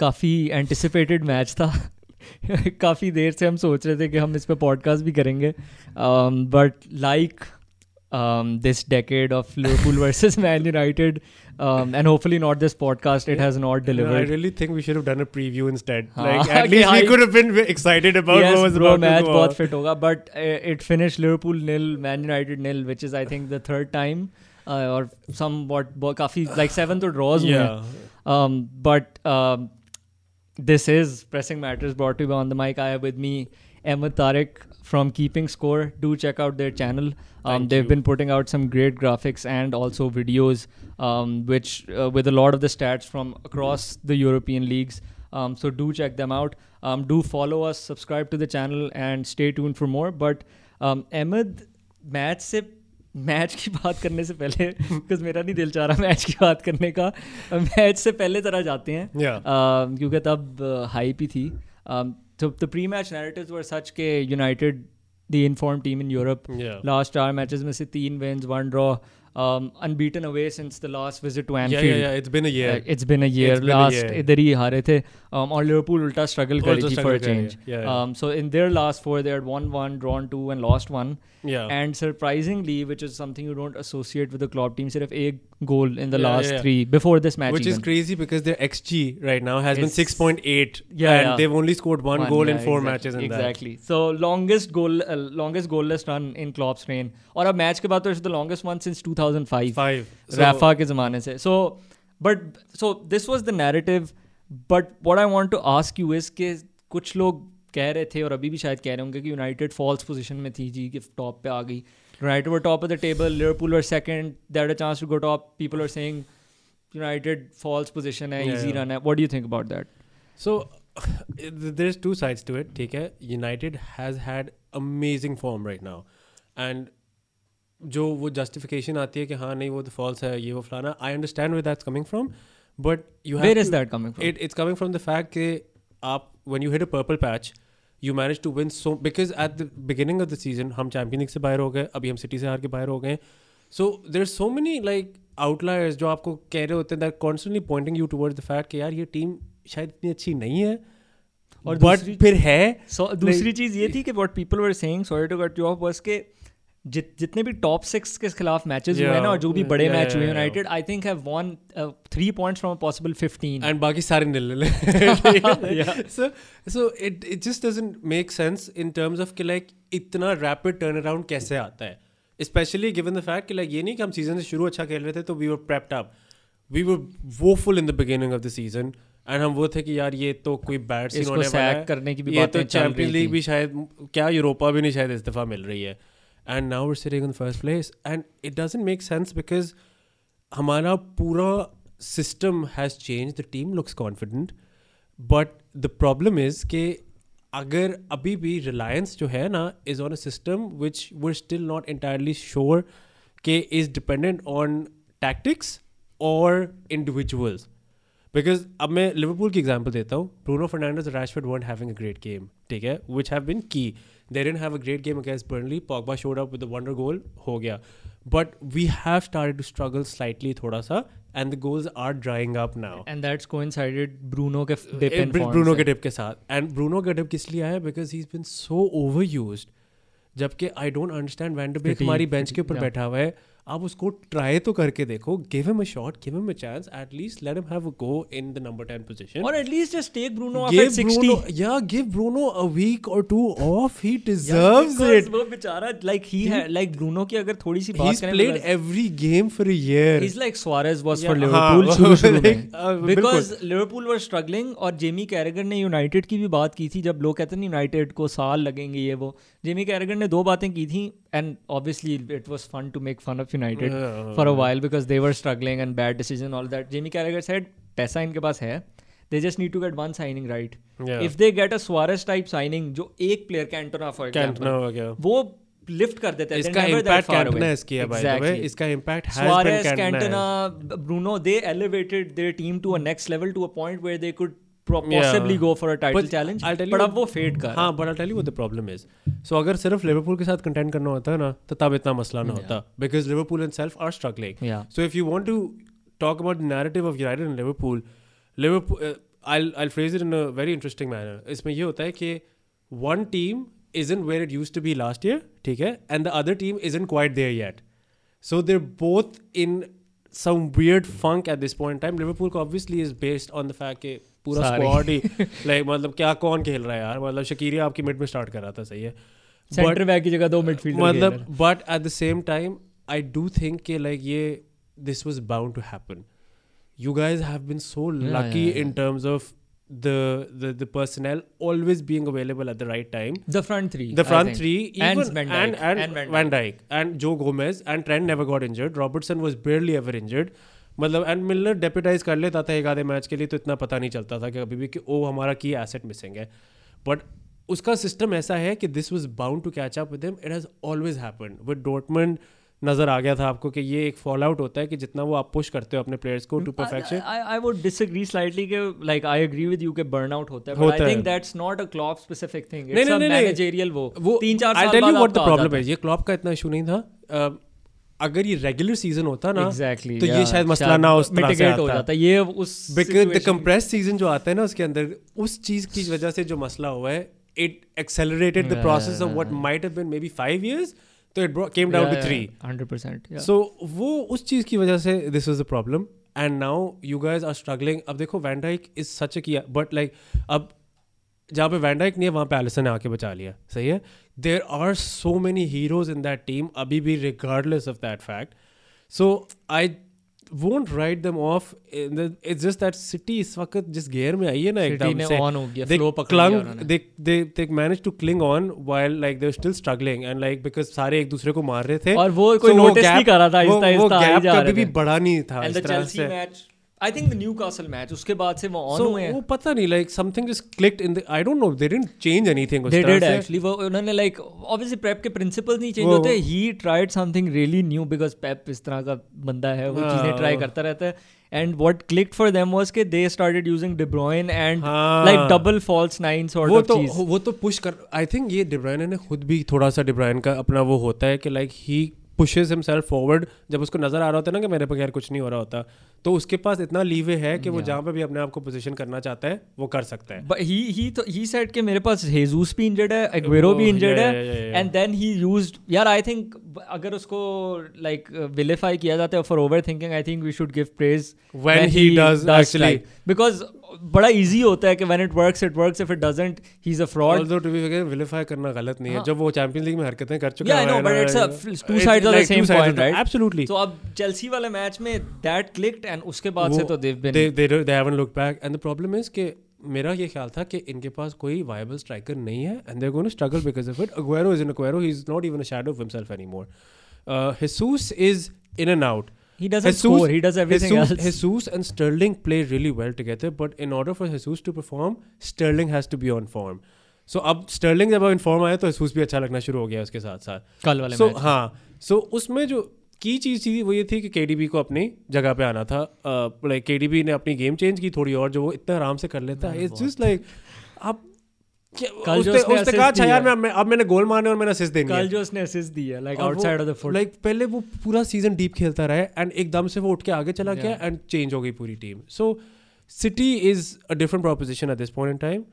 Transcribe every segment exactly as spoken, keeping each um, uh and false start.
काफ़ी anticipated match था. काफ़ी देर से हम सोच रहे थे कि हम इस पर पॉडकास्ट भी करेंगे, but like Um, this decade of Liverpool versus Man United, um, and hopefully not this podcast, it has not delivered. No, I really think we should have done a preview instead. Like, at least we could have been excited about yes, what was bro, about match to go bahut fit hoga, but uh, it finished Liverpool nil, Man United nil, which is I think the third time uh, or somewhat काफी like seventh or draws yeah. um, but um, this is Pressing Matters brought to you on the mic. I have with me Ahmed Tariq from Keeping Score. Do check out their channel. Um, they've you. been putting out some great graphics and also videos, um, which uh, with a lot of the stats from across the European leagues. Um, so do check them out. Um, do follow us, subscribe to the channel, and stay tuned for more. But um, Ahmed, match se match की बात करने से पहले, because मेरा नहीं दिल चाह रहा मैच की बात करने का. मैच से पहले तरह जाते हैं, क्योंकि तब हाइप ही थी. Um, So the pre-match narratives were such that United, the informed team in Europe, yeah. last four matches में से तीन wins, one draw, um, unbeaten away since the last visit to Anfield. Yeah, yeah, yeah. It's been a year. Uh, it's been a year. It's last इधर ही हारे थे. Um, और Liverpool उल्टा struggle कर रही थी for a change. Yeah, yeah. Um, so in their last four, they had won one, drawn two, and lost one. Yeah. And surprisingly, which is something you don't associate with the Klopp team, सिर्फ एक goal in the yeah, last yeah, yeah. three before this match, which even. is crazy because their X G right now has it's, been six point eight yeah, and yeah. they've only scored one, one goal yeah, in four exactly, matches in exactly. that. So longest goal uh, longest goalless run in Klopp's reign, और अब match के बाद तो it's the longest one since two thousand five Five. So, Rafa के ज़माने से. So but so this was the narrative, but what I want to ask you is कि कुछ लोग कह रहे थे और अभी भी शायद कह रहे होंगे कि United false position में थी जी कि top पे आ गई. United were top of the table, Liverpool were second, they had a chance to go top. People are saying United false position hai, yeah, easy yeah. run hai. What do you think about that? So, there's two sides to it, theek hai. United has had amazing form right now. And jo wo justification aati hai ki haan nahi wo to false hai, ye wo flana. I understand where that's coming from, but you have Where to, is that coming from? It, it's coming from the fact that when you hit a purple patch, you managed to win so because at the beginning of the season hum Champions League se bahar ho gaye, abhi hum City se haar ke bahar ho gaye, so there's so many like outliers jo aapko keh rahe hote hain, they're constantly pointing you towards the fact ki yaar ye team shayad itni achhi nahi hai aur but phir hai. So dusri cheez ye thi ki what people were saying, sorry to cut you off, was ke jit, jitne bhi top six के खिलाफ matches हुए हैं ना और जो भी बड़े yeah, match हुए yeah, United yeah. I think have won uh, three points from a possible fifteen and बाकी सारे nil yeah. so so it it just doesn't make sense in terms of कि like इतना rapid turnaround कैसे आता है, especially given the fact कि like ये नहीं कि हम season से शुरू अच्छा खेल रहे थे तो we were prepped up, we were woeful in the beginning of the season and हम वो थे कि यार ये तो कोई bad scene होने वाला है, करने की भी ये तो Champions League भी शायद क्या यूरोपा भी नहीं शायद इस दफा मिल रही है. And now we're sitting in the first place. And it doesn't make sense because हमारा पूरा system has changed. The team looks confident. But the problem is कि अगर अभी भी reliance जो है ना is on a system which we're still not entirely sure कि is dependent on tactics or individuals. Because अब मैं Liverpool की example देता हूँ. Bruno Fernandes and Rashford weren't having a great game, ठीक है, which have been key. They didn't have a great game against Burnley. Pogba showed up with the wonder goal, ho gaya. But we have started to struggle slightly thoda sa, and the goals are drying up now. And that's coincided Bruno ke dip in form. Bruno ke dip ke saath. And Bruno ka dip kis liye hai because he's been so overused. Jabke I don't understand, Van Dijk हमारी bench के ऊपर बैठा हुआ है. आप उसको try तो करके देखो, give him a shot, give him a chance, at least let him have a go in the number ten position. Or at least just take Bruno off at sixty. Bruno, yeah, give Bruno a week or two off. He deserves yeah, it. वो बेचारा like he, he had, like Bruno की अगर थोड़ी सी बात करें, he's played every game for a year. He's like Suarez was yeah, for Liverpool शुरू शुरू में. Because Liverpool were struggling और Jamie Carragher ने United की भी बात की थी जब लोग कहते हैं United को साल लगेंगे ये वो. Jamie Carragher ने दो बातें की थी and obviously it was fun to make fun of United yeah. for a while because they were struggling and bad decision all that. Jamie Carragher said paisa inke paas hai, they just need to get one signing right. yeah. If they get a Suarez type signing jo ek player Cantona for example Cantona, wo lift kar deta hai, iska impact Cantona has kiya by the way, iska impact has Suarez, been Cantona, Cantona Bruno, they elevated their team to a next level to a point where they could possibly yeah. go for a title but challenge, but अब वो fade कर. हाँ, but I'll tell you what the problem is. So अगर सिर्फ Liverpool के साथ contend करना होता ना तो तब इतना मसला ना होता, because Liverpool itself are struggling. Yeah. So if you want to talk about the narrative of United and Liverpool, Liverpool uh, I'll I'll phrase it in a very interesting manner. इसमें ये होता है कि one team isn't where it used to be last year, ठीक है, and the other team isn't quite there yet. So they're both in some weird funk at this point in time. Liverpool obviously is based on the fact that पूरा squad ही like मतलब क्या कौन खेल रहा है यार मतलब शकीरी आपकी मिड में स्टार्ट कर रहा था सही है सेंटर बैक की जगह दो मिडफील्डर मतलब but at the same time I do think कि like ये this was bound to happen. You guys have been so lucky yeah, yeah, yeah. in terms of the, the the personnel always being available at the right time. The front three. The front three. Even, and Van Dijk. And, and, and Van Dijk. Van Dijk. And Joe Gomez. And Trent never got injured. Robertson was barely ever injured. मतलब and Milner deputize कर लेता था एक आधे match के लिए तो इतना पता नहीं चलता था कि अभी भी कि ओ हमारा की एसेट मिसिंग है. But उसका सिस्टम ऐसा है कि this was bound to catch up with him. It has always happened. With Dortmund नजर आ गया था आपको कि ये एक फॉल आउट होता है कि जितना वो आप पुश करते हो अपने प्लेयर्स को to perfection I would disagree slightly कि like I agree with you कि बर्नआउट होता है but I think that's not a Klopp specific thing it's a managerial वो तीन चार साल बाद I tell you what the problem है ये क्लॉप का इतना इशू नहीं था अगर ये रेगुलर सीजन होता ना exactly, तो yeah, ये शायद मसला ना उस तरह से आता हो जाता ये उस बिकॉज़ द कंप्रेस्ड सीजन जो आता है ना उसके अंदर उस चीज की वजह से जो मसला हुआ है it accelerated the process of what might have been maybe five years So it brought, came down yeah, to three. Yeah, one hundred percent. Yeah. So, wo, us cheez ki wajah se, this was the problem. And now you guys are struggling. Ab dekho, Van Dijk is such a key. But like, ab, jahan pe Van Dijk nahi hai, wahan pe Alisson aake bacha liya. Sahi hai? There are so many heroes in that team, abhi bhi regardless of that fact. So, I won't write them off. It's just that City is waqt jis gear mein aayi hai na ekdam se on ho gaya flow pakad liya unhone they they they managed to cling on while like they're still struggling and like because sare ek dusre ko maar rahe the aur wo koi notice nahi kar raha tha aista aista aa ja kabhi bhi bada nahi tha and the Chelsea match I think the Newcastle match uske baad se wo on hue so wo pata nahi like something just clicked in the I don't know they didn't change anything they did actually wo unhone like obviously Pep ke principles nahi change hote he tried something really new because Pep is tarah ka banda hai wo cheeze try karta rehta hai and what clicked for them was ke they started using De Bruyne and haan. Like double false nine sort wo of to, cheez wo to push kar I think ye De Bruyne ne khud bhi thoda sa De Bruyne ka apna wo hota hai ki like he pushes himself forward जब उसको नजर आ रहा होता है ना कि मेरे बगैर कुछ नहीं हो रहा होता तो उसके पास इतना लीवे है कि yeah. वो जहाँ पे भी अपने आप को पोजीशन करना चाहता है वो कर सकता है but he he तो he said कि मेरे पास Jesus भी इंजर्ड है Aguero भी इंजर्ड है and then he used यार I think अगर उसको like vilify किया जाता है for overthinking I think we should give praise when, when he, he does, does actually like, because बड़ा easy होता है कि when it works it works if it doesn't he's a fraud although to be fair vilify करना गलत नहीं है जब वो Champions League में हरकतें कर चुका है yeah I know but it's a two sides of the same coin right absolutely so अब Chelsea वाले मैच में that clicked and उसके बाद से तो they've been they they they haven't looked back and the problem is कि मेरा ये ख्याल था कि इनके पास कोई viable striker नहीं है and they're going to struggle because of it Aguero is in Aguero he's not even a shadow of himself anymore uh, Jesus is in and out He doesn't Jesus, score, he does everything Jesus, else. Jesus and Sterling play really well together, but in order for Jesus to perform, Sterling has to be on form. So, ab Sterling जब अब in form आया, तो Jesus भी अच्छा लगना शुरू हो गया उसके साथ साथ. कल वाले match. So, हाँ. So, उसमें जो की चीज़ थी, वो ये थी कि K D B को अपनी जगह पे आना था. Uh, like, K D B ने अपनी game change की थोड़ी और, जो वो इतना आराम से कर लेता है. It's just like, आप कल जो उसने उसने कहा यार मैं अब मैंने गोल मारने और मैंने असिस्ट देनी है कल जो उसने असिस्ट दिया like outside of the foot like पहले वो पूरा सीजन डीप खेलता रहा एंड एकदम से वो उठ के आगे चला गया एंड चेंज हो गई पूरी team so City is a different proposition at this point in time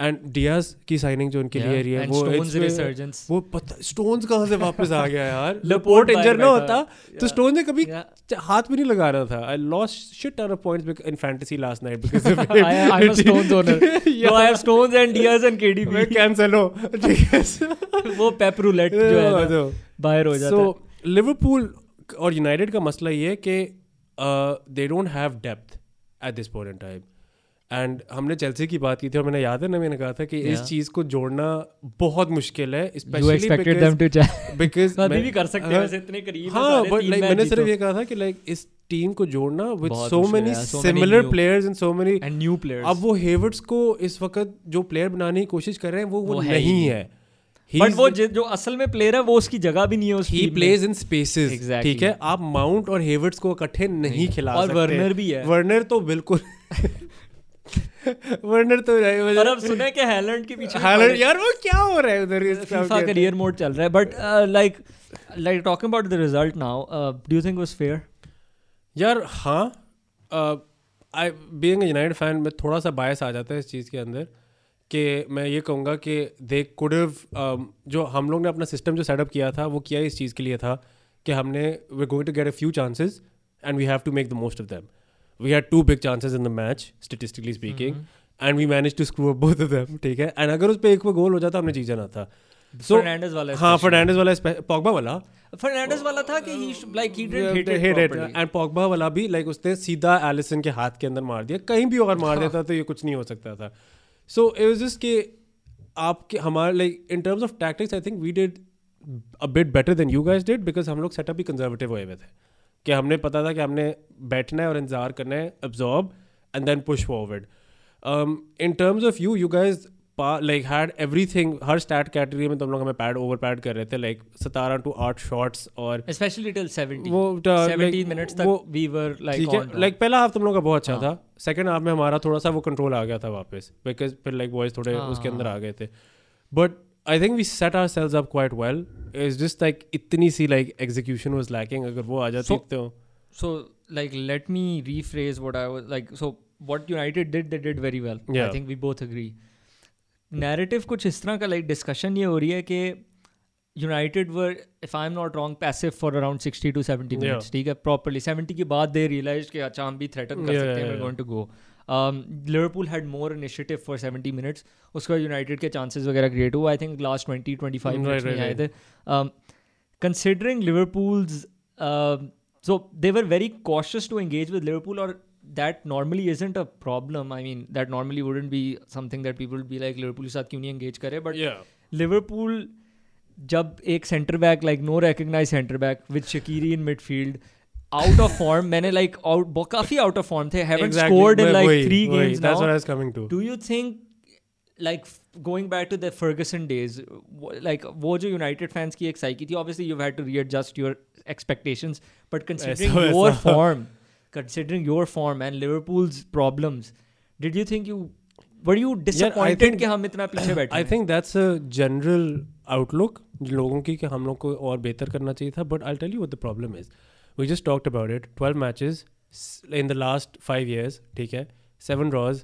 and Diaz की साइनिंग जो उनके लिए रही है वो स्टोन्स रिसर्जेंस वो पता स्टोन्स कहां से वापस आ गया यार लपोर्ट इंजर ना होता तो स्टोन्स ने कभी हाथ भी नहीं लगा रहा था I lost shit on points in fantasy last night because I have Stones owner no I have Stones and Diaz and KDB cancel हो वो पेप रूलेट जो है ना बाहर हो जाता है सो लिवरपूल और यूनाइटेड का मसला ये है कि they don't have depth at this point in time and हमने चेल्सी की बात की थी और मैंने याद है ना मैंने कहा था कि yeah. इस चीज़ को जोड़ना बहुत मुश्किल है स्पेशली बिकॉज अभी भी कर सकते हैं इतने करीब हाँ बट लाइक मैंने सिर्फ ये कहा था कि लाइक इस टीम को जोड़ना with so many similar players and so many new players अब वो हेवर्ड्स को इस वक्त जो प्लेयर बनाने की कोशिश कर रहे हैं वो वो नहीं है बट वो जो असल में प्लेयर है वो उसकी जगह भी नहीं है उसकी ही प्लेज इन स्पेसेस ठीक है आप माउंट और हेवर्ड्स को इकट्ठे नहीं खिला सकते और वर्नर भी है वर्नर तो बिल्कुल वर्नर तो और अब सुने कि हालैंड के पीछे हालैंड यार वो क्या हो रहा है उधर फीफा करियर मोड चल रहा है but like like talking about the result now do you think was fair यार हाँ I being a United fan में थोड़ा सा बायस आ जाता है इस चीज़ के अंदर कि मैं ये कहूँगा कि दे कुड हैव, जो हम लोग ने अपना सिस्टम जो सेटअप किया था वो किया इस चीज़ के लिए था कि हमने we are going to get a few chances and we have to make the most of them. We had two big chances in the match, statistically speaking, mm-hmm. and we managed to screw up both of them. ठीक है, and अगर उस पे एक पे गोल हो जाता हमने जीत जाना था. So Fernandes वाला, हाँ Fernandes वाला, Pogba वाला. Fernandes वाला था कि he like he didn't hit it properly. And Pogba वाला भी like उसने सीधा Alisson के हाथ के अंदर मार दिया. कहीं भी अगर मार देता तो ये कुछ नहीं हो सकता था. So it was just कि आपके हमारे like in terms of tactics I think we did a bit better than you guys did because हम लोग setup ही conservative हुए हुए थे. कि हमने पता था कि हमने बैठना है और इंतज़ार करना है, absorb and then push forward. Um, in terms of you, you guys like had everything, her stat category में तुम लोग हमें pad over pad कर रहे थे, like सत्रह to आठ shots और especially till seventy वो seventy minutes तक we were like on. Like पहला half तुम लोग का बहुत अच्छा था, second half में हमारा थोड़ा सा वो control आ गया था वापस, because फिर like boys थोड़े उसके अंदर आ गए थे. But I think we set ourselves up quite well. It's just like itni si like execution was lacking. Agar wo aa jati to. So like let me rephrase what I was like. So what United did, they did very well. Yeah. I think we both agree. Narrative कुछ इस तरह का like discussion ये हो रही है कि United were, if I'm not wrong, passive for around sixty to seventy minutes. ठीक है, properly seventy के बाद they realized कि अच्छा हम भी threaten कर सकते हैं, we're going to go. Um, Liverpool had more initiative for seventy minutes. उसका United के chances वगैरह create हुआ. I think last twenty to twenty-five minutes में आए थे. Um, considering Liverpool's, uh, so they were very cautious to engage with Liverpool, or that normally isn't a problem. I mean, that normally wouldn't be something that people would be like Liverpool के साथ क्यों नहीं engage करे. But yeah. Liverpool जब एक center back like no recognized center back with Shakiri in midfield. Out of form, मैंने like out काफी out of form थे. Haven't exactly. scored in like वही, three वही, games that's now. That's what I was coming to. Do you think like going back to the Ferguson days, like वो जो United fans की एक psyche थी, obviously you've had to readjust your expectations, but considering ऐसा, your ऐसा. form, considering your form and Liverpool's problems, did you think you were you disappointed yeah, कि हम इतना पीछे बैठे? I think that's a general outlook लोगों की कि हम लोग को और बेहतर करना चाहिए था. But I'll tell you what the problem is. We just talked about it. twelve matches in the last five years. ठीक है, seven draws,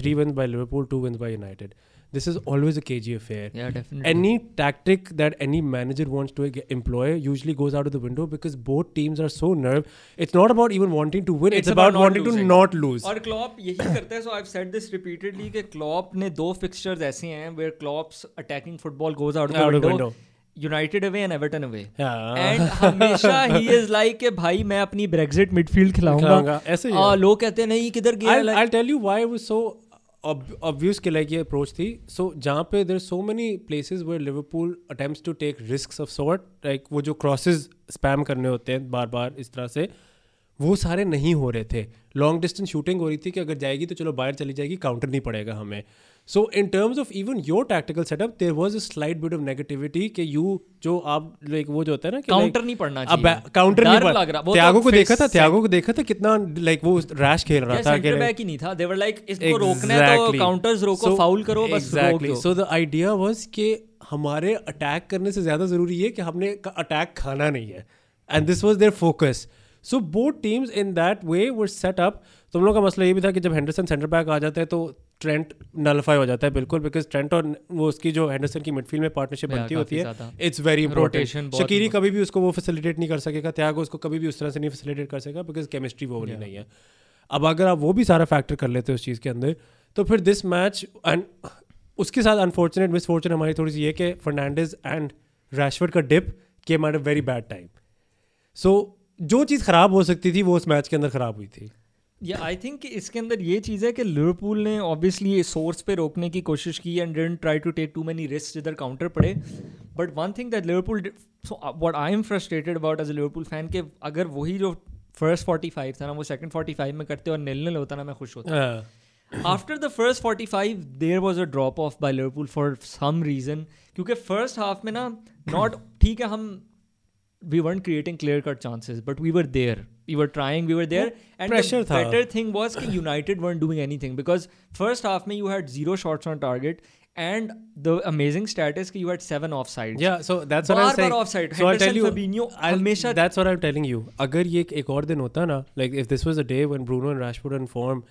three wins by Liverpool, two wins by United. This is always a cagey affair. Yeah, definitely. Any tactic that any manager wants to employ usually goes out of the window because both teams are so nerve. It's not about even wanting to win. It's, it's about, about wanting losing. to not lose. और Klopp यही करता है. So I've said this repeatedly कि Klopp ने दो fixtures ऐसे हैं where Klopp's attacking football goes out of the out window. window. United away and Everton away. Yeah. And हमेशा he is like कि भाई मैं अपनी Brexit midfield खिलाऊंगा. ऐसे ही है. लोग कहते हैं नहीं किधर गया. I'll, like, I'll tell you why it was so ob- obvious कि like ये approach थी. So जहाँ पे there are so many places where Liverpool attempts to take risks of sort, like वो जो crosses spam करने होते हैं बार बार इस तरह से, वो सारे नहीं हो रहे थे. Long distance shooting हो रही थी कि अगर जाएगी तो चलो बाहर चली जाएगी, counter नहीं पड़ेगा हमें. So in terms of even your tactical setup, there was a slight bit of negativity कि you जो आप like वो जो होता है ना कि counter नहीं पड़ना चाहिए, counter नहीं पड़ा. त्यागो को देखा था, त्यागो को देखा था कितना like वो rash खेल रहा था. Center back ही नहीं था. They were like इसको रोकना है तो counters रोको, foul करो बस रोको. So the idea was कि हमारे attack करने से ज़्यादा ज़रूरी है कि हमने attack खाना नहीं है. And this was their focus. So both teams in that way were set up. तुम लोग का मसला ये भी था कि जब हेंडरसन सेंटर बैक आ जाता है तो ट्रेंट नलिफाई हो जाता है बिल्कुल, बिकॉज ट्रेंट और वो उसकी जो हेंडरसन की मिडफील्ड में पार्टनरशिप बनती होती है, इट्स वेरी इंपॉर्टेंट. शकीरी कभी भी उसको वो फैसिलिटेट नहीं कर सकेगा, त्यागो उसको कभी भी उस तरह से नहीं फैसिलिटेट कर सकेगा बिकॉज केमिस्ट्री वो वाली नहीं है. अब अगर आप वो भी सारा फैक्टर कर लेते हो उस चीज़ के अंदर तो फिर दिस मैच एंड उसके साथ अनफॉर्चुनेट मिसफॉर्चुन हमारी थोड़ी सी ये कि फर्नांडिस एंड रैशफोर्ड का dip came at a very bad time. So जो चीज़ ख़राब हो सकती थी वो उस मैच के अंदर ख़राब हुई थी. या आई थिंक इसके अंदर ये चीज़ है कि लिवरपूल ने ऑब्वियसली सोर्स पे रोकने की कोशिश की and didn't try to take too many risk जिधर काउंटर पड़े. But one thing that Liverpool, so what I am frustrated about as a Liverpool fan, के अगर वही जो फर्स्ट forty-five था ना वो सेकंड forty-five में करते और nil nil होता ना, मैं खुश होता. After the first forty-five there was a drop off by Liverpool for some reason, क्योंकि फर्स्ट हाफ में ना नॉट ठीक है हम we weren't creating clear cut chances but we were there, we were trying, we were there, and Pressure the better tha. thing was that United weren't doing anything because first half mein you had zero shots on target And the amazing stat is that you had seven offsides. Yeah, so that's what I'm saying. Offside. So Henderson, I'll tell you, Fabinho, I'll, that's what I'm telling you. Agar ye ek aur din hota na, like if this was a day when Bruno and Rashford in form,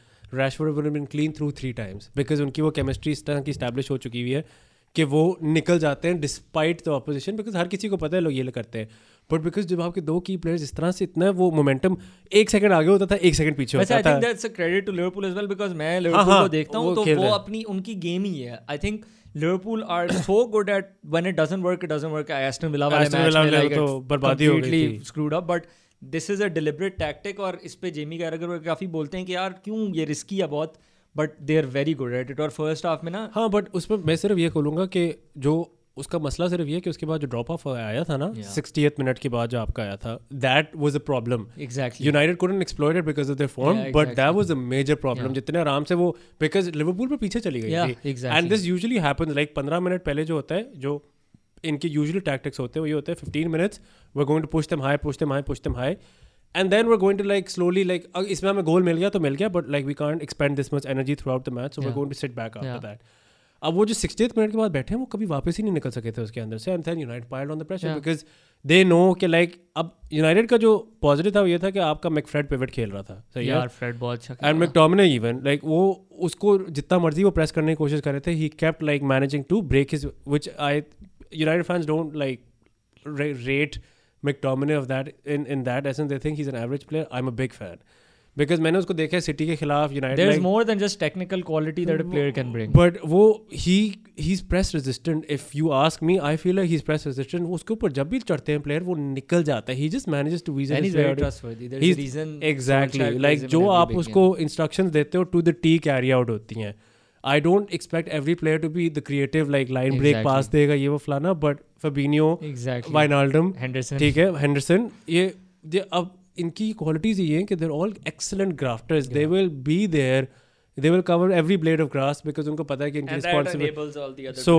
Rashford would have been clean through three times because unki wo chemistry is tarah ki established ho chuki hui hai कि वो निकल जाते हैं despite the opposition because हर किसी को पता है लोग ये करते हैं बट बिकॉज जब आपके दो की प्लेयर्स इस तरह से इतना वो मोमेंटम एक सेकंड आगे होता था एक सेकंड पीछे होता था। I think that's a credit to Liverpool as well because मैं लिवरपूल को देखता हूं तो वो अपनी उनकी गेम ही है। I think Liverpool are so good at when it doesn't work, it doesn't work. Aston Villa वाले मैच में like completely screwed up, but this is a deliberate tactic और इस पे जेमी कैरागर काफी बोलते हैं कि यार क्यों ये रिस्की है बहुत but they are very good at it और फर्स्ट हाफ में ना हाँ बट उसमें मैं सिर्फ ये खोलूँगा कि जो उसका मसला सिर्फ ये कि उसके बाद जो ड्रॉप ऑफ आया था ना सिक्सटीएथ मिनट के बाद जो आपका आया था that was a problem. Exactly United couldn't exploit it because of their form but that was a major problem जितने आराम से वो बिकॉज लिवरपूल पे पीछे चली गई थी and this usually happens like पंद्रह मिनट पहले जो होता है जो इनके यूजुअली टैक्टिक्स होते हैं वो ये होते हैं fifteen minutes we are going to push them high push them high push them high And then we're going to like slowly like uh, इसमें हमें गोल मिल गया तो मिल गया but like we can't expend this much energy throughout the match so yeah. we're going to sit back after yeah. that. अब वो जो sixtieth minute के बाद बैठे हैं वो कभी वापस ही नहीं निकल सके थे उसके अंदर से and then United piled on the pressure yeah. because they know कि like अब United का जो पॉजिटिव था वो ये था कि आपका McFred पिवट खेल रहा था सही यार फ्रेड बहुत अच्छा खेला एंड McTominay even like वो उसको जितना मर्जी वो प्रेस करने की कोशिश कर रहे थे he kept like managing to break his which I United fans don't like rate McTominay of that in in that essence they think he's an average player. I'm a big fan because मैंने उसको देखा है City के खिलाफ United there's like, more than just technical quality that a player can bring but वो he he's press resistant if you ask me I feel like he's press resistant उसके ऊपर जब भी चढ़ते हैं player वो निकल जाता है he just manages to weasel and he's very trustworthy there's he's, a reason exactly like जो आप उसको instructions देते हो to the T carry out होती हैं I don't expect every player to be the creative like line exactly. break pass देगा ये वो फलाना but Fabinho, exactly. Wijnaldum, Henderson ठीक है Henderson ये ये अब इनकी qualities ये हैं कि they're all excellent grafters yeah. they will be there they will cover every blade of grass because उनको पता है कि इनकी responsibility so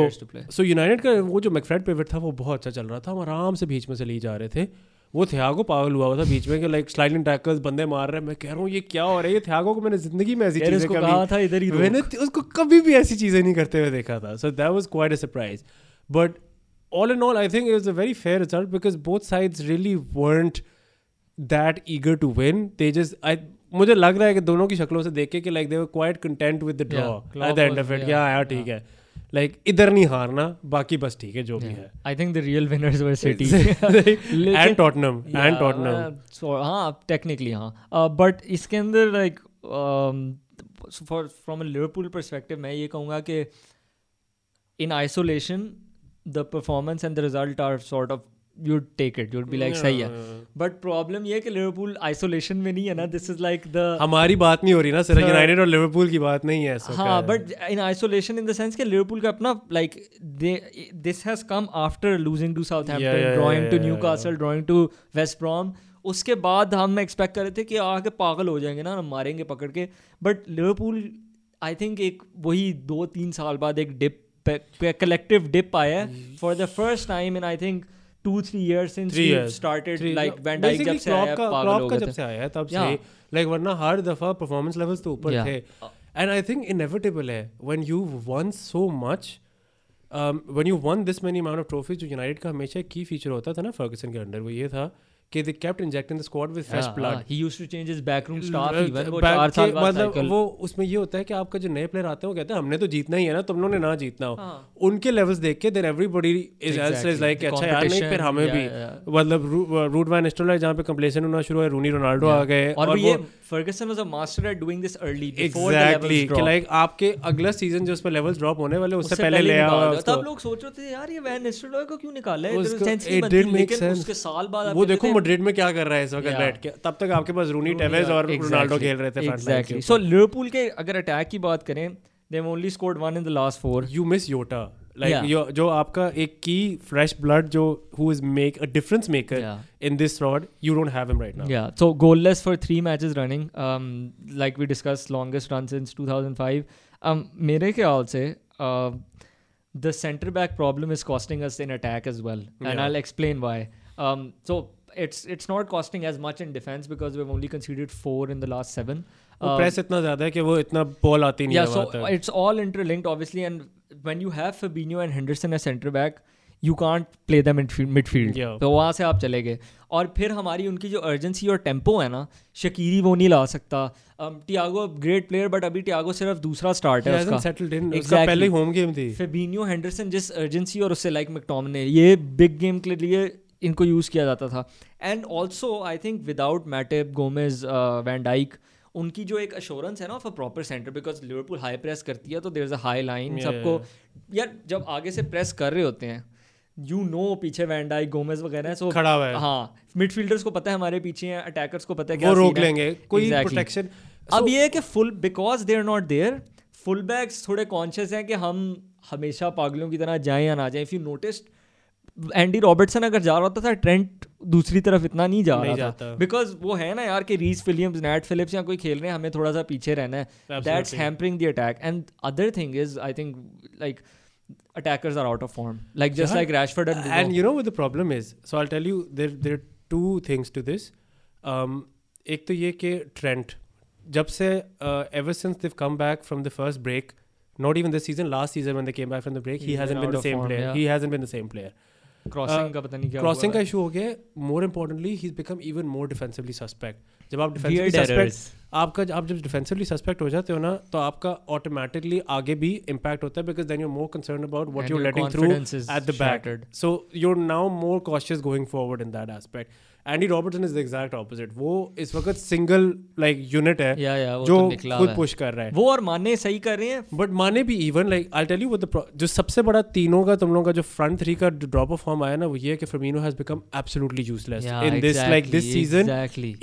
so United का वो जो McFred pivot था वो बहुत अच्छा चल रहा था हम आराम से बीच में से ले जा रहे थे वो थियागो पागल हुआ था बीच में कि लाइक स्लाइडिंग टैकल्स बंदे मार रहे हैं मैं कह रहा हूँ ये क्या हो रहा है ये थियागो को मैंने जिंदगी में ऐसी चीजें कभी कहा था इधर ही मैंने उसको कभी भी ऐसी चीजें नहीं करते हुए देखा था so that was quite a surprise but all in all I think it was a very fair result because both sides really weren't that eager to win they just I मुझे लग रहा है कि दोनों की शक्लों से देख के कि like they were quite content with the draw at the end of it या ठीक है लाइक इधर नहीं हारना बाकी बस ठीक है जो भी है I think the real winners were City and Tottenham and Tottenham हाँ टेक्निकली हाँ बट इसके अंदर like from a Liverpool perspective मैं ये कहूँगा कि in isolation the performance and the result are sort of you'd take it you'd be like सही है but problem ये है कि Liverpool isolation में नहीं है ना this is like the हमारी बात नहीं हो रही ना सिर्फ United और Liverpool की बात नहीं है ऐसा हाँ but in isolation in the sense कि Liverpool का अपना like they this has come after losing to Southampton drawing to Newcastle drawing to West Brom उसके बाद हम expect कर रहे थे कि आके पागल हो जाएंगे ना हम मारेंगे पकड़ के but Liverpool I think एक वही दो तीन साल बाद एक dip collective dip आया है for the first time and I think Two three years since three we years. started three like Van Dijk जब से आया Klopp का जब से आया है तब से like वरना हर दफा performance levels तो ऊपर थे and I think inevitable है when you've won so much um, when you won this many amount of trophies जो United का हमेशा key feature होता था ना Ferguson के अंदर वो ये था कि they kept injecting the squad with fresh blood yeah, he used to change his backroom staff even वो चार साल बाद मतलब वो उसमें ये होता है कि आपका जो नए प्लेयर आते हैं वो कहते हैं हमने तो जीतना ही है ना तुम लोगों ने ना जीतना हो उनके levels देख के then everybody is exactly. else like अच्छा यार नहीं फिर हमें भी मतलब रूट वैन निस्टेलरॉय जहाँ पे कंप्लेसेंट होना शुरू हुआ रूनी रोनाल्डो आ गए और ये Ferguson was a master at doing this early before the levels drop exactly like आपके अगला सीजन जो उसमें levels drop होने वाले उससे पहले ले आओ तब लोग सोच रहे थे यार ये वैन निस्टेलरॉय को क्यों निकाला है इधर सेंस नहीं बनती लेकिन उसके साल बाद वो देखो Madrid में क्या कर रहा है इस वक्त बैठ के तब तक आपके पास रूनी टेवेज और रोनाल्डो खेल रहे थे एग्जैक्टली सो लिवरपूल के अगर अटैक की बात करें they have only scored one in the last four you miss Jota like जो आपका एक की फ्रेश ब्लड जो who is make a difference maker in this squad you don't have him right now या so goalless for three matches running like we discuss longest run since two thousand five मेरे ख्याल से the centre back problem is costing us in attack as well and I will explain why Um, so it's it's not costing as much in defense because we've only conceded four in the last seven. Um, वो press इतना ज़्यादा है कि वो इतना ball आती नहीं है. Yeah, so it's all interlinked obviously and when you have Fabinho and Henderson as center back, you can't play them in midfield. Yeah. तो वहाँ से आप चले गए. और फिर हमारी उनकी जो अर्जेंसी और टेम्पो है ना, शकीरी वो नहीं ला सकता. टियागो ग्रेट प्लेयर, बट अभी टियागो सिर्फ दूसरा स्टार्ट है उसका. Exactly. उसका पहले होम गेम थी. फेबिनियो, हेंडरसन, जिस अर्जेंसी और उससे लाइक मैक्टोमिने, ये बिग गेम के लिए इनको यूज़ किया जाता था. And also I think without Matip, Gomez, van Dijk, उनकी जो एक अश्योरेंस है ना of a proper centre, because Liverpool high press करती है तो there is a high line सबको. यार जब आगे से प्रेस कर रहे होते हैं, यू नो पीछे वैन डाइक, गोमेज वगैरह सो खड़ा हुआ है. हाँ, मिडफील्डर्स को पता है हमारे पीछे हैं, अटैकर्स को पता है क्या वो रोक लेंगे, कोई प्रोटेक्शन. अब ये है कि full, because they are not there, full backs थोड़े कॉन्शियस हैं कि हम हमेशा पागलों की तरह जाएं या ना जाएं. If you notice, Andy Robertson अगर जा रहा होता था, ट्रेंट दूसरी तरफ इतना नहीं जा नहीं रहा था, बिकॉज वो है ना यार कि रीस विलियम्स, नैट फिलिप्स या कोई खेल रहे हैं, हमें थोड़ा सा पीछे रहना है. That's hampering the attack. And other thing is I think like attackers are out of form, like just yeah. like Rashford and Bruno. And you know what the problem is, so I'll tell you, there there are two things to this. um ek to ye ke Trent, jab se uh, ever since they've come back from the first break, not even this season, last season when they came back from the break, he, he hasn't been, been the same form, player yeah. he hasn't been the same player. Crossing uh, ka pata nahi kya crossing ka issue ho gaya. More importantly, he's become even more defensively suspect. Jab aap defensively Weird suspect errors. आपका आप जब defensively suspect हो जाते हो ना, तो आपका automatically आगे भी इम्पैक्ट होता है, because then you are more concern about what you letting through at the back, so you are now more cautious going forward in that aspect. Andy Robertson is the exact opposite, वो इस वक्त single like unit है yeah, yeah, जो तो खुद push कर रहा है वो, और माने सही कर रहे हैं, बट माने भी even like I tell you what the जो सबसे बड़ा तीनों का, तुम लोगों का जो फ्रंट थ्री का ड्रॉप ऑफ फॉर्म आया ना, वो ये है कि Firmino has become absolutely useless in this like this season.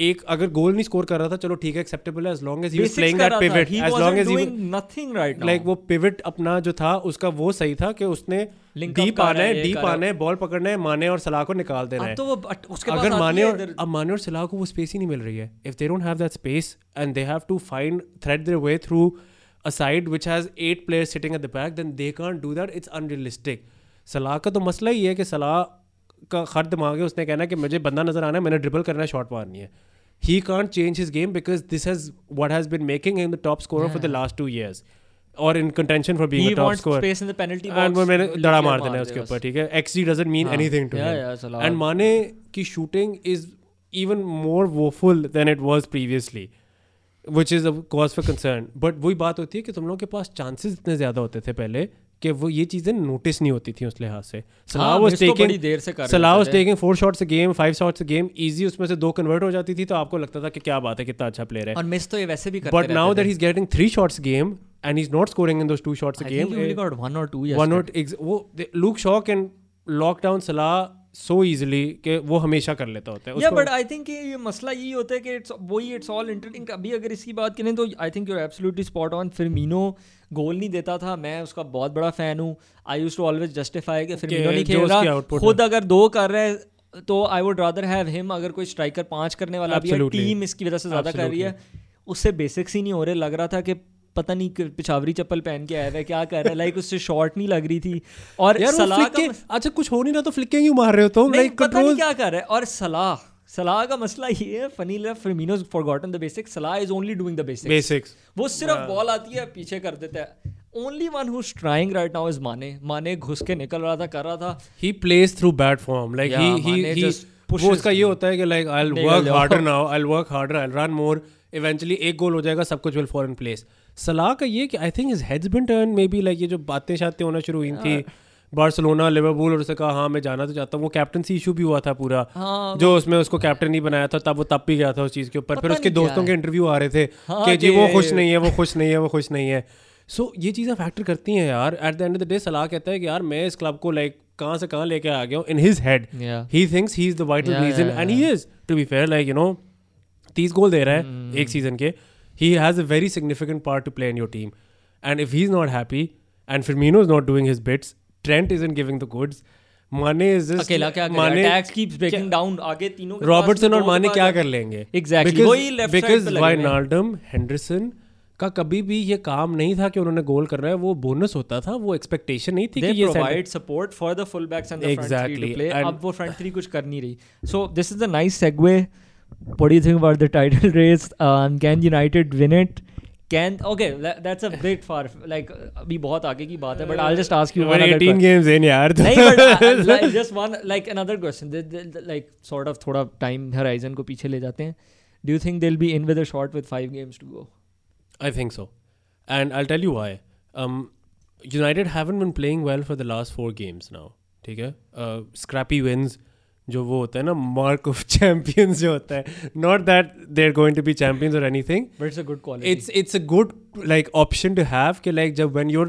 एक अगर गोल नहीं स्कोर कर रहा था, चलो ठीक है, acceptable as long as he was playing that pivot, as long as he was doing nothing right now, like वो pivot अपना जो था उसका वो सही था कि उसने डीप आना है, डीप आना है, बॉल पकड़ना है, माने और सलाह को निकाल देना है. अगर माने और अब माने और सलाह को वो स्पेस ही नहीं मिल रही है. If they don't have that space and they have to find thread their way through a side which has eight players sitting at the back, then they can't do that. It's unrealistic. सलाह का तो मसला ही है कि सलाह का हर दिमाग है, उसने कहना कि मुझे बंदा नजर आना है, मैंने ड्रिबल करना है, शॉट मारनी है. He can't change his game because this has what has been making him the top scorer yeah. for the last two years, or in contention for being he a top scorer. He wants space in the penalty box. And वो मैंने दड़ा मार देना है उसके ऊपर, ठीक है? X G doesn't mean हाँ, anything to yeah, him. Yeah, yeah, and Mane की shooting is even more woeful than it was previously, which is a cause for concern. But वही बात होती है कि तुम लोगों के पास chances इतने ज़्यादा होते थे पहले कि वो ये चीज़ें नोटिस नहीं होती थी उस लिहाज से. Salah was taking Salah was taking four shots a game, five shots a game easy, उसमें से दो कन्वर्ट हो जाती थी, तो आपको लगता था कि क्या बात है, कितना अच्छा प्लेयर है. और मिस तो ये वैसे भी करते रहते हैं, but now that he is getting three shots game and he is not scoring in those two shots a game. He got one और टू वन नॉट वो look shock and lockdown Salah so easily कि वो हमेशा कर लेता होता है. या बट आई थिंक ये मसला यही होता है कि इट्स वही इट्स ऑल इंटरलिंक्ड. अभी अगर इसकी बात करें तो I think you are absolutely spot on. Firmino गोल नहीं देता था, मैं उसका बहुत बड़ा फ़ैन हूँ. I used to always justify कि फिरमिनो नहीं खेल रहा, खुद अगर दो कर रहा है तो I would rather have him. अगर कोई स्ट्राइकर पाँच करने वाला भी है, टीम इसकी वजह से ज़्यादा कर रही है, उससे बेसिक्स ही नहीं हो रहे. लग रहा था कि पता नहीं पिछावरी चप्पल पहन के आया है, क्या कर रहा है, लाइक उससे शॉर्ट नहीं लग रही थी. और सलाह का अच्छा कुछ हो नहीं रहा तो फ्लिकिंग क्यों मार रहे हो तुम, लाइक कंट्रोल क्या कर रहा है. और सलाह सलाह का मसला ये है, funny enough Firmino's forgotten the basics, Salah is only doing the basics. वो सिर्फ बॉल आती है पीछे कर देता है. Only one who's trying right now is Mane. Mane घुस के निकल रहा था, कर रहा था. He plays through bad form, like he he he वो उसका ये होता है कि like I'll work harder now, I'll work harder, I'll run more. Eventually एक गोल हो जाएगा, सब कुछ will fall in place. सलाह का ये कि I think his head's been turn maybe like ये जो बातें शातें होना शुरू हुई थी बार्सिलोना लिवरपूल, और उसने कहा हाँ मैं जाना तो चाहता हूँ. वो कैप्टनसी इशू भी हुआ था पूरा, हाँ, जो उसमें उसको कैप्टन नहीं बनाया था तब, वो तब भी गया था उस चीज़ के ऊपर. फिर उसके दोस्तों के इंटरव्यू आ रहे थे हाँ, कि जी वो खुश नहीं है, वो खुश नहीं है, वो खुश नहीं है. सो ये चीज़ें फैक्टर करती हैं यार. At the end of the day Salah कहता है कि यार मैं इस क्लब को लाइक कहाँ से कहाँ लेके आ गया हूँ. In his head he thinks he is the vital reason and he is to be fair like you know तीस गोल दे रहा है एक सीजन के. He has a very significant part to play in your team. And if he's not happy, and Firmino's not doing his bits, Trent isn't giving the goods, Mane is just... Akela kya kare? Attacks keeps breaking down. Aage teenon ke Robertson aur Mane kya kar lenge? Exactly. Because, because Wijnaldum, Henderson... का कभी भी ये काम नहीं था कि उन्होंने गोल करना है, वो बोनस होता था, वो एक्सपेक्टेशन नहीं थी They कि ये provide support for the full backs and the front three to play. अब वो फ्रंट थ्री कुछ कर नहीं रही. So this is a nice segue. What do you think about the title race? Um, can United win it? Can okay that, that's a bit far like abhi bahut aage ki baat hai but I'll just ask you one eighteen games in yaar nahi but uh, like, just one like another question they, they, they, like sort of thoda time horizon ko piche le jate hain do you think they'll be in with a shot with five games to go? I think so and I'll tell you why. um, United haven't been playing well for the last four games now. ठीक है uh, scrappy wins जो वो होता है ना mark of champions जो होता है not that they're going to be champions or anything but it's a good quality it's it's a good like option to have कि like जब when your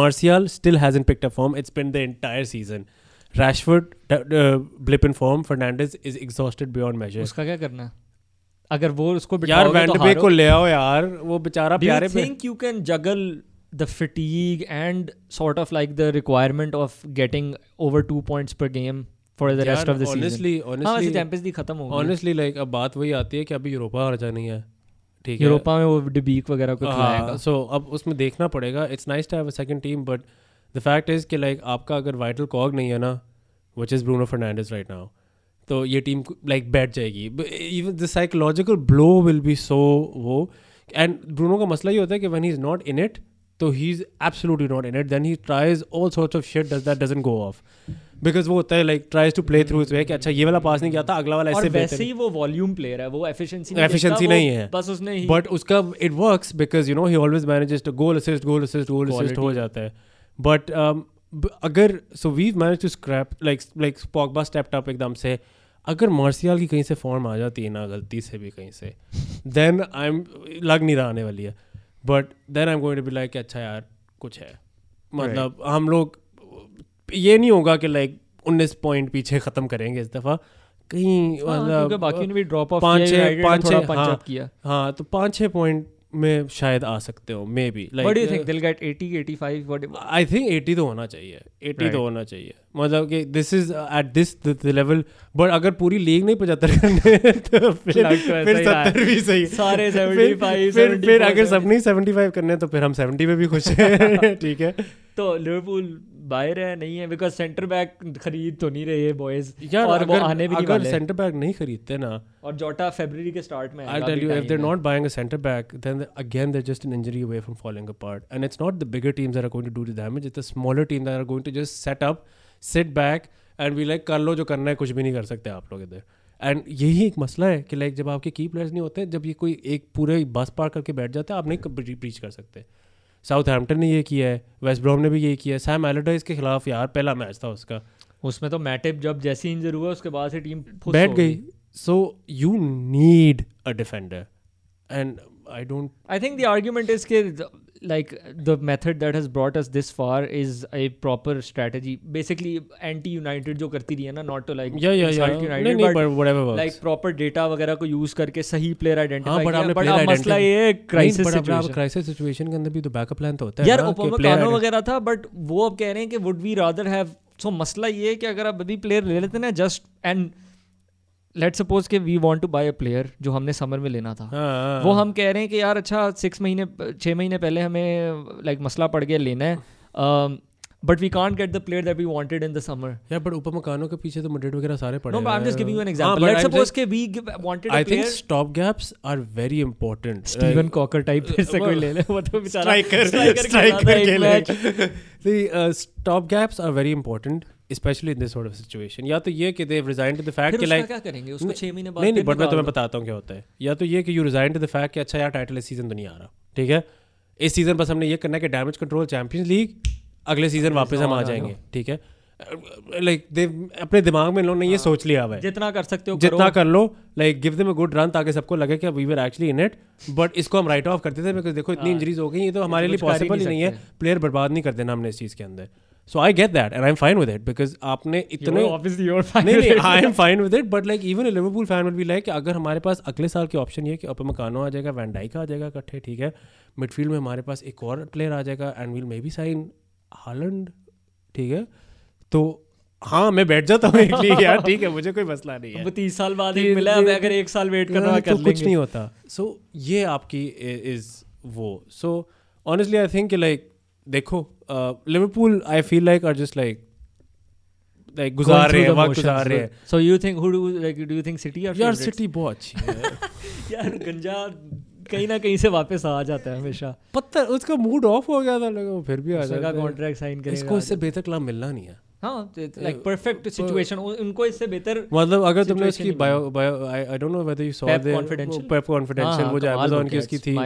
Martial still hasn't picked up form it's been the entire season Rashford uh, blip in form Fernandes is exhausted beyond measure उसका क्या करना है अगर वो उसको बिठाओगे तो हारो यार Van Dijk को ले आओ यार वो बेचारा प्यारे पे do you think you can juggle the fatigue and sort of like the requirement of getting over two points per game for the yeah, rest of the honestly, season. Honestly, honestly, Champions League खत्म हो गई. Honestly, like अब बात वही आती है कि अभी यूरोपा आ जानी है. ठीक है. यूरोपा में वो डिबीक वगैरह को खिलाएगा. So अब उसमें देखना पड़ेगा. It's nice to have a second team, but the fact is कि like आपका अगर vital cog नहीं है ना, which is Bruno Fernandes right now, तो ये team like बैठ जाएगी. But even the psychological blow will be so वो. And Bruno का मसला ये होता है कि when he's not in it so he's absolutely not in it then he tries all sorts of shit does that doesn't go off because wo hota hai like tries to play through his way ki acha ye wala pass nahi kiya tha agla wala aise better aur वैसे ही वो volume player है वो efficiency नहीं efficiency नहीं है बस उसने ही but उसका it works because you know he always manages to goal assist goal assist goal assist हो जाता है but um, अगर so we've managed to scrap like like Pogba stepped up एकदम से अगर मार्शियल की कहीं से form आ जाती है ना गलती से भी कहीं से then I'm लग नहीं रहा आने वाली है but then I'm going to be like अच्छा यार कुछ है मतलब हम लोग ये नहीं होगा कि like उन्नीस पॉइंट पीछे ख़त्म करेंगे इस दफ़ा कहीं मतलब बाकी ने भी ड्रॉप ऑफ किया हाँ तो पाँच छः पॉइंट में शायद आ सकते हो maybe like what do you think they will get eighty eighty-five what I think eighty तो होना चाहिए eighty तो होना चाहिए मतलब कि this is at this the level but अगर पूरी लीग नहीं पचहत्तर करने तो फिर सत्तर भी सही सारे seventy-five फिर फिर अगर सब नहीं seventy-five करने तो फिर हम seventy पे भी खुश हैं ठीक है तो लिवरपूल बाहर है नहीं है बिकॉज सेंटर बैक खरीद तो नहीं रहे बॉयज और वो आने भी नहीं वाले अगर सेंटर बैक नहीं खरीदते ना और जोटा फरवरी के स्टार्ट में I tell you if they are not buying a centre back then again they are just an injury away from falling apart and it's not the bigger teams that are going to do the damage it's the smaller team that are going to just set up sit back and be like कर लो जो करना है कुछ भी नहीं कर सकते आप लोग इधर एंड यही एक मसला है कि लाइक जब आपके की प्लेयर्स नहीं होते जब ये कोई एक पूरे बस पार करके बैठ जाता है आप नहीं ब्रीच कर सकते साउथहैम्पटन ने ये किया है वेस्ट ब्रॉम ने भी ये किया है सैम एलरडाइस के खिलाफ यार पहला मैच था उसका उसमें तो मैटिप जब जैसी इंजर हुआ उसके बाद से टीम बैठ गई so you need a defender and I don't I think the argument is के like the method that has brought us this far is a proper strategy basically anti-United जो करती रही है ना not to like yeah, yeah, insult yeah. United no, but, no, but whatever works like proper data वगैरह को use करके सही player identify किया but अब मसला ये है crisis situation but अब crisis situation के अंदर भी तो backup plan तो होता है यार ओपोमाकानो वगैरह था but वो अब कह रहे हैं कि would we rather have so मसला ये है कि अगर आप अभी player ले लेते ना just and लेट सपोज कि we want to buy a player जो हमने समर में लेना था हाँ, वो हम कह रहे हैं कि यार अच्छा सिक्स महीने छः महीने पहले हमें लाइक मसला पड़ गया लेना है but we can't get the player that we wanted in the summer या बट उपमकानों के पीछे तो मड्रिड वगैरह सारे पड़े no but I am just giving you an example let suppose कि we wanted a player I think stop gaps are very important Steven Caulker type फिर से कोई ले ले वो तो बेचारा स्ट्राइकर स्ट्राइकर के लिए the stop gaps are very important especially in this sort of situation या तो ये कि they've resigned to the fact कि like क्या करेंगे उसको छः महीने बाद नहीं नहीं बट मैं तुम्हें बताता हूँ क्या होता है या तो ये कि you resigned to the fact कि अच्छा यार टाइटल इस सीज़न तो नहीं आ रहा ठीक है इस सीज़न बस हमने ये करना है कि डैमेज कंट्रोल चैम्पियंस लीग अगले सीज़न वापस हम आ जाएंगे ठीक है लाइक दे अपने दिमाग में इन्होंने ये सोच लिया हुआ है जितना कर सकते हो जितना कर लो like give them a good run ताकि सबको लगे कि we were actually in it but इसको हम राइट ऑफ करते थे बिकॉज देखो इतनी इंजरीज हो गई ये तो हमारे लिए पॉसिबल ही नहीं है प्लेयर बर्बाद नहीं कर देना हमने इस चीज़ के अंदर So I get that and I'm fine with it because आपने इतने obviously you're fine with it. I am fine with it but like even a Liverpool fan will be like कि अगर हमारे पास अगले साल की ऑप्शन ये है कि उपमकानो आ जाएगा वैन डाइक आ जाएगा इकट्ठे ठीक है मिडफील्ड में हमारे पास एक और प्लेयर आ जाएगा and will maybe sign Haaland ठीक है तो हाँ मैं बैठ जाता हूँ एक लीग यार ठीक है मुझे कोई मसला नहीं है तीस साल बाद ही मिला है अगर एक साल वेट करना है तो कुछ नहीं होता सो ये आपकी इज़ वो so honestly I think like देखो Liverpool I feel like are just like like गुजार रहे हैं वक्त गुजार रहे हैं so you think who do like do you think City are यार सिटी बहुत अच्छी है यार गंजा कहीं ना कहीं से वापस आ जाता है हमेशा। पत्थर उसका मूड ऑफ हो गया था लोगों, फिर भी आ जाएगा कॉन्ट्रैक्ट साइन करेगा। इसको इससे बेहतर क्लब मिलना नहीं है। हाँ, like perfect situation, उनको इससे बेहतर मतलब अगर तुमने उसकी bio bio I don't know whether you saw Pep Confidential, Pep Confidential वो जो Amazon की उसकी थी, वो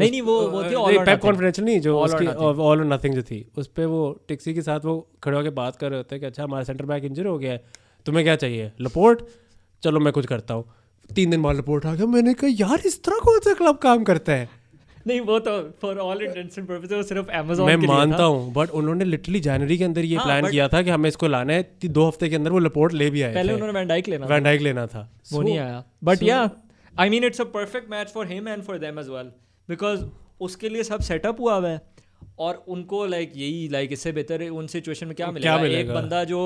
नहीं नहीं वो वो थी All Pep Confidential नहीं, जो उसकी All or Nothing जो थी, उस पे वो टैक्सी के साथ वो खड़े होकर बात कर रहे होते हैं कि अच्छा हमारा सेंटर बैक इंजर हो गया है, तुम्हें क्या चाहिए? लपोर्ट, चलो मैं कुछ करता हूँ। तीन दिन बाद लपोर्ट आ गया। मैंने कहा यार इस तरह कौन सा क्लब काम करता है? नहीं वो तो for all intents and purposes वो सिर्फ Amazon के लिए था, मैं मानता हूँ, बट उन्होंने लिटरली जनवरी के अंदर ये प्लान किया था कि हमें इसको लाना है, दो हफ्ते के अंदर वो लपोर्ट ले भी आए। पहले उन्होंने Van Dijk लेना Van Dijk लेना था, वो नहीं आया। बट या I mean it's a perfect match for him and for them as well, because उसके लिए सब सेटअप हुआ हुआ है और उनको लाइक यही लाइक इससे बेहतर उन सिचुएशन में क्या मिलेगा? एक बंदा जो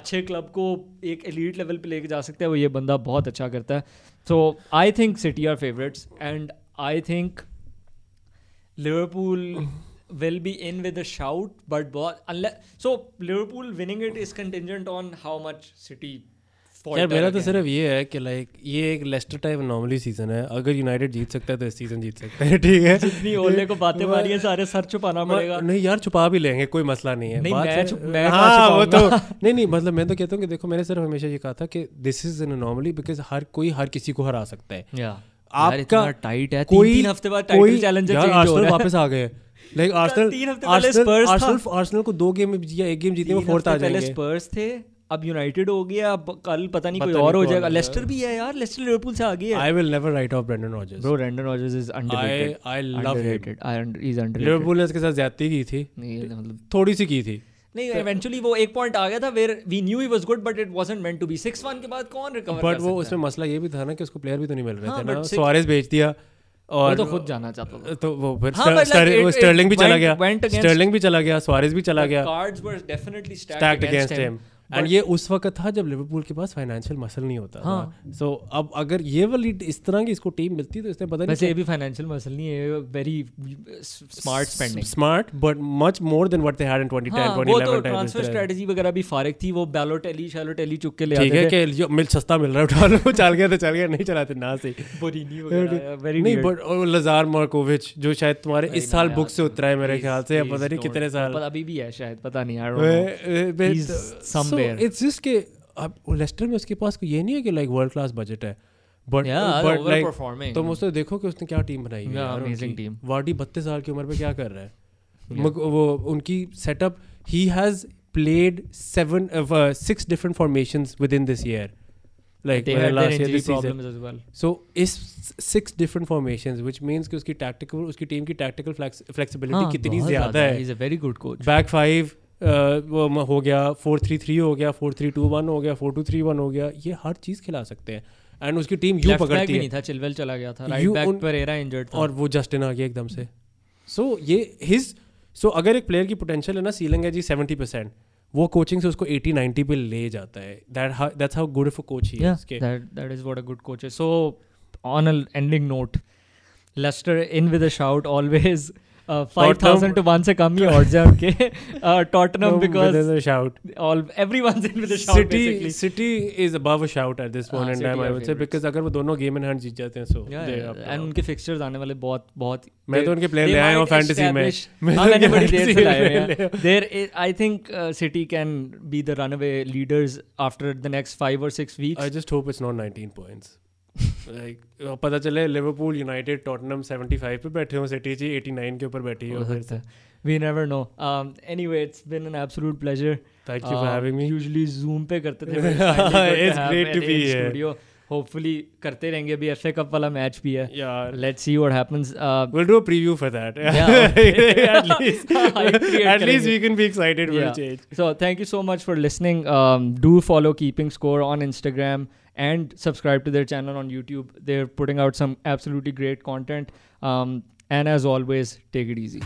अच्छे क्लब को एक एलीट लेवल पे लेके जा सकता है, वो ये बंदा बहुत अच्छा करता है। So I think City are favourites and I think Liverpool will be in with a shout, but unless so Liverpool winning it is contingent on how much City falter again. मेरा तो सिर्फ ये है कि like ये एक Leicester type anomaly season है, अगर यूनाइटेड जीत सकता है तो इस सीजन जीत सकता है, ठीक है? जितनी ओले को बातें मारी है सारे सर छुपाना पड़ेगा। नहीं यार छुपा भी लेंगे, कोई मसला नहीं है। नहीं मैं हाँ वो तो नहीं नहीं मतलब मैं तो कहता हूँ कि देखो मैंने सिर्फ हमेशा ये कहा था कि this is an anomaly because हर कोई हर किसी को हरा सकता है। आपका टाइट है, कोई तीन हफ्ते बाद टाइटल चैलेंजर चेंज हो रहा है। आर्सेनल वापस आ गए, लाइक आर्सेनल तीन हफ्ते पहले स्पर्स था, आर्सेनल आर्सेनल को दो गेम या एक गेम जीतने में फोर्थ आ जाएंगे। पहले स्पर्स थे, अब यूनाइटेड हो गया, अब कल पता नहीं कोई और हो जाएगा। लेस्टर भी है यार, लेस्टर लिवरपूल से आगे है। I will never write off Brendan Rodgers bro, Brendan Rodgers is underrated, I love hated, I is underrated. Liverpool ने इसके साथ ज्यादती की थी, मतलब थोड़ी सी की थी, नहीं इवेंचुअली वो एक पॉइंट आ गया था where we knew he was good but it wasn't meant to be. Six one के बाद कौन रिकवर कर सकता है? बट वो उसमें मसला ये भी था ना कि उसको प्लेयर भी तो नहीं मिल रहे थे ना, सुआरेज बेच दिया और तो खुद जाना चाहता था, तो वो फिर स्टर्लिंग भी चला गया, स्टर्लिंग भी चला गया, सुआरेज भी चला गया। Cards were definitely stacked against him and ये उस वक्त था जब लिवरपूल के पास फाइनेंशियल मसल नहीं होता था। सो अब अगर ये वाली इस तरह की इसको टीम मिलती तो इसने पता नहीं, वैसे ये भी फाइनेंशियल मसल नहीं है, very smart spending, smart but much more than what they had in twenty ten twenty eleven. वो ट्रांसफर स्ट्रेटजी वगैरह भी फारिक थी, वो बैलोटेली शैलोटेली चुक के ले आते थे, ठीक है कि मिल सस्ता मिल रहा है उठा लो, चल गया तो चल गया, नहीं चलाते ना से बोरिनी वगैरह वेरी नहीं। बट लाजार मार्कोविच जो शायद तुम्हारे इस साल बुक से उतरा है मेरे ख्याल से, पता नहीं कितने साल अभी भी है, शायद पता नहीं यार। इट्स जस्ट के अब लेस्टर में उसके पास ये नहीं है कि लाइक वर्ल्ड क्लास बजट है, बट बट लाइक तुम उससे देखो कि उसने क्या टीम बनाई है, अमेजिंग टीम। वार्डी बत्तीस साल की उम्र में क्या कर रहा है? yeah. वो उनकी setup, he has played seven six different formations within this year, like last year this season. So इस six different formations which means कि उसकी टैक्टिकल उसकी टीम की टैक्टिकल फ्लेक्सिबिलिटी कितनी ज्यादा है। He is a very good coach. Back five वो हो गया, फोर थ्री थ्री हो गया, फोर थ्री टू वन हो गया, फोर टू थ्री वन हो गया, ये हर चीज़ खिला सकते हैं। एंड उसकी टीम यू पकड़ती है, चिलवेल चला गया था, राइट बैक पेरेरा इंजर्ड था और वो जस्टिन आ गया एकदम से। सो ये हिज सो अगर एक प्लेयर की पोटेंशियल है ना, सीलिंग है जी सेवेंटी परसेंट, वो कोचिंग से उसको एटी नाइन्टी पे ले जाता है। That that's how good of a coach he is, that is what a good coach is. So on a ending note, Leicester in with a shout always, five thousand to one से कम ही odds हैं उनके। Tottenham because there is a shout, all everyone's in with a shout. Basically City is above a shout at this point and time I would say, because अगर वो दोनों game in hand जीत जाते हैं so and उनके fixtures आने वाले बहुत बहुत, मैं तो उनके प्लेयर ले आया हूं फैंटेसी में, मैंने बड़ी देर से लाए हैं। There is I think City can be the runaway leaders after the next five और six weeks. I just hope it's not nineteen points. like, पता चले Liverpool United Tottenham seventy five पे बैठे हो, सिटी जी एटी नाइन के ऊपर बैठी हो। We never know. Anyway it's been an absolute pleasure, thank you for having me. Usually Zoom पे करते थे, it's great to be here studio, hopefully करते रहेंगे। अभी एफ ए कप वाला मैच भी है यार, let's see what happens, will do a preview for that, at least at least we can be excited will change. So thank you so much for listening, do follow keeping score on Instagram and subscribe to their channel on YouTube. They're putting out some absolutely great content. Um, and as always, take it easy.